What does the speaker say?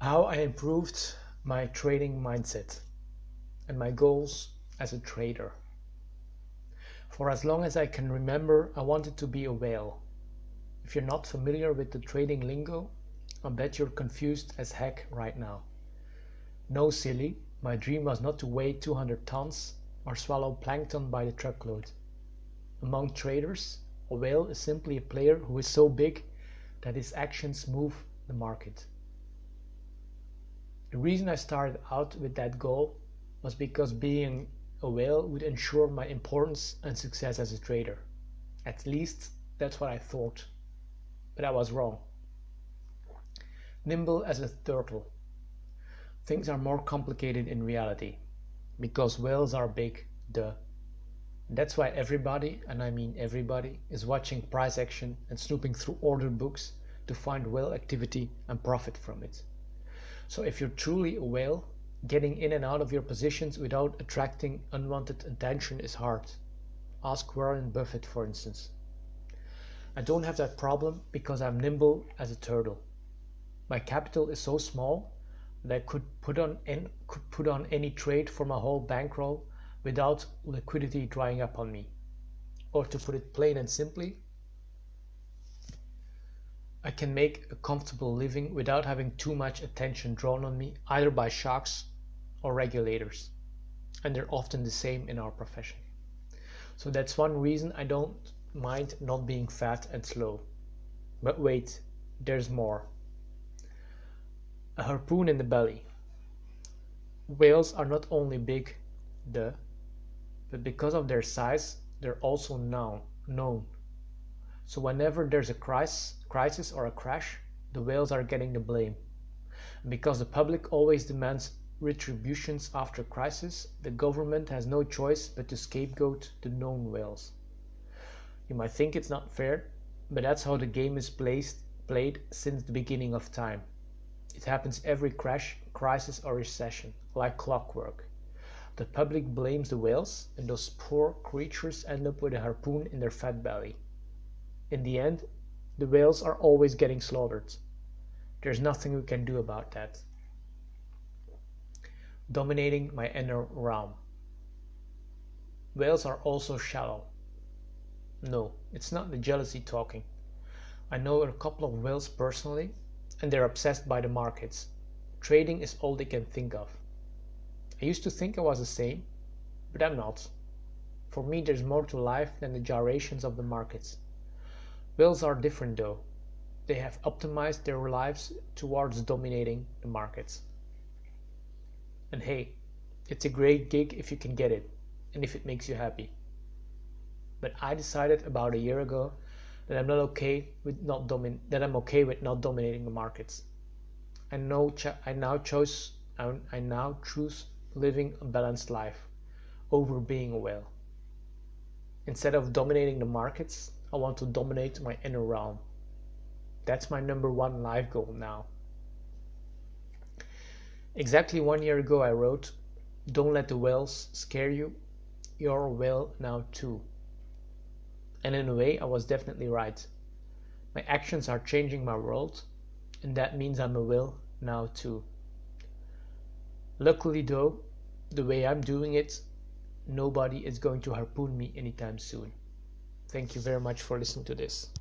how I improved my trading mindset and my goals as a trader. For as long as I can remember, I wanted to be a whale. If you're not familiar with the trading lingo, I bet you're confused as heck right now. No, silly, my dream was not to weigh 200 tons or swallow plankton by the truckload. Among traders, a whale is simply a player who is so big that his actions move the market. The reason I started out with that goal was because being a whale would ensure my importance and success as a trader. At least that's what I thought, but I was wrong. Nimble as a turtle. Things are more complicated in reality, because whales are big, duh. That's why everybody, and I mean everybody, is watching price action and snooping through order books to find whale activity and profit from it. So if you're truly a whale, getting in and out of your positions without attracting unwanted attention is hard. Ask Warren Buffett, for instance. I don't have that problem because I'm nimble as a turtle. My capital is so small that I could put on any trade for my whole bankroll without liquidity drying up on me. Or to put it plain and simply, I can make a comfortable living without having too much attention drawn on me, either by sharks or regulators. And they're often the same in our profession. So that's one reason I don't mind not being fat and slow. But wait, there's more. A harpoon in the belly. Whales are not only big, duh, but because of their size, they're also known. So whenever there's a crisis or a crash, the whales are getting the blame. Because the public always demands retributions after crisis, the government has no choice but to scapegoat the known whales. You might think it's not fair, but that's how the game is played since the beginning of time. It happens every crash, crisis or recession, like clockwork. The public blames the whales, and those poor creatures end up with a harpoon in their fat belly. In the end, the whales are always getting slaughtered. There's nothing we can do about that. Dominating my inner realm. Whales are also shallow. No, it's not the jealousy talking. I know a couple of whales personally, and they're obsessed by the markets. Trading is all they can think of. I used to think I was the same, but I'm not. For me, there's more to life than the gyrations of the markets. Whales are different though. They have optimized their lives towards dominating the markets. And hey, it's a great gig if you can get it, and if it makes you happy. But I decided about a year ago that I'm okay with not dominating the markets. I now choose living a balanced life over being a whale. Instead of dominating the markets, I want to dominate my inner realm. That's my #1 life goal now. Exactly 1 year ago I wrote, "Don't let the whales scare you, you're a whale now too." And in a way I was definitely right. My actions are changing my world, and that means I'm a whale now too. Luckily though, the way I'm doing it, nobody is going to harpoon me anytime soon. Thank you very much for listening to this.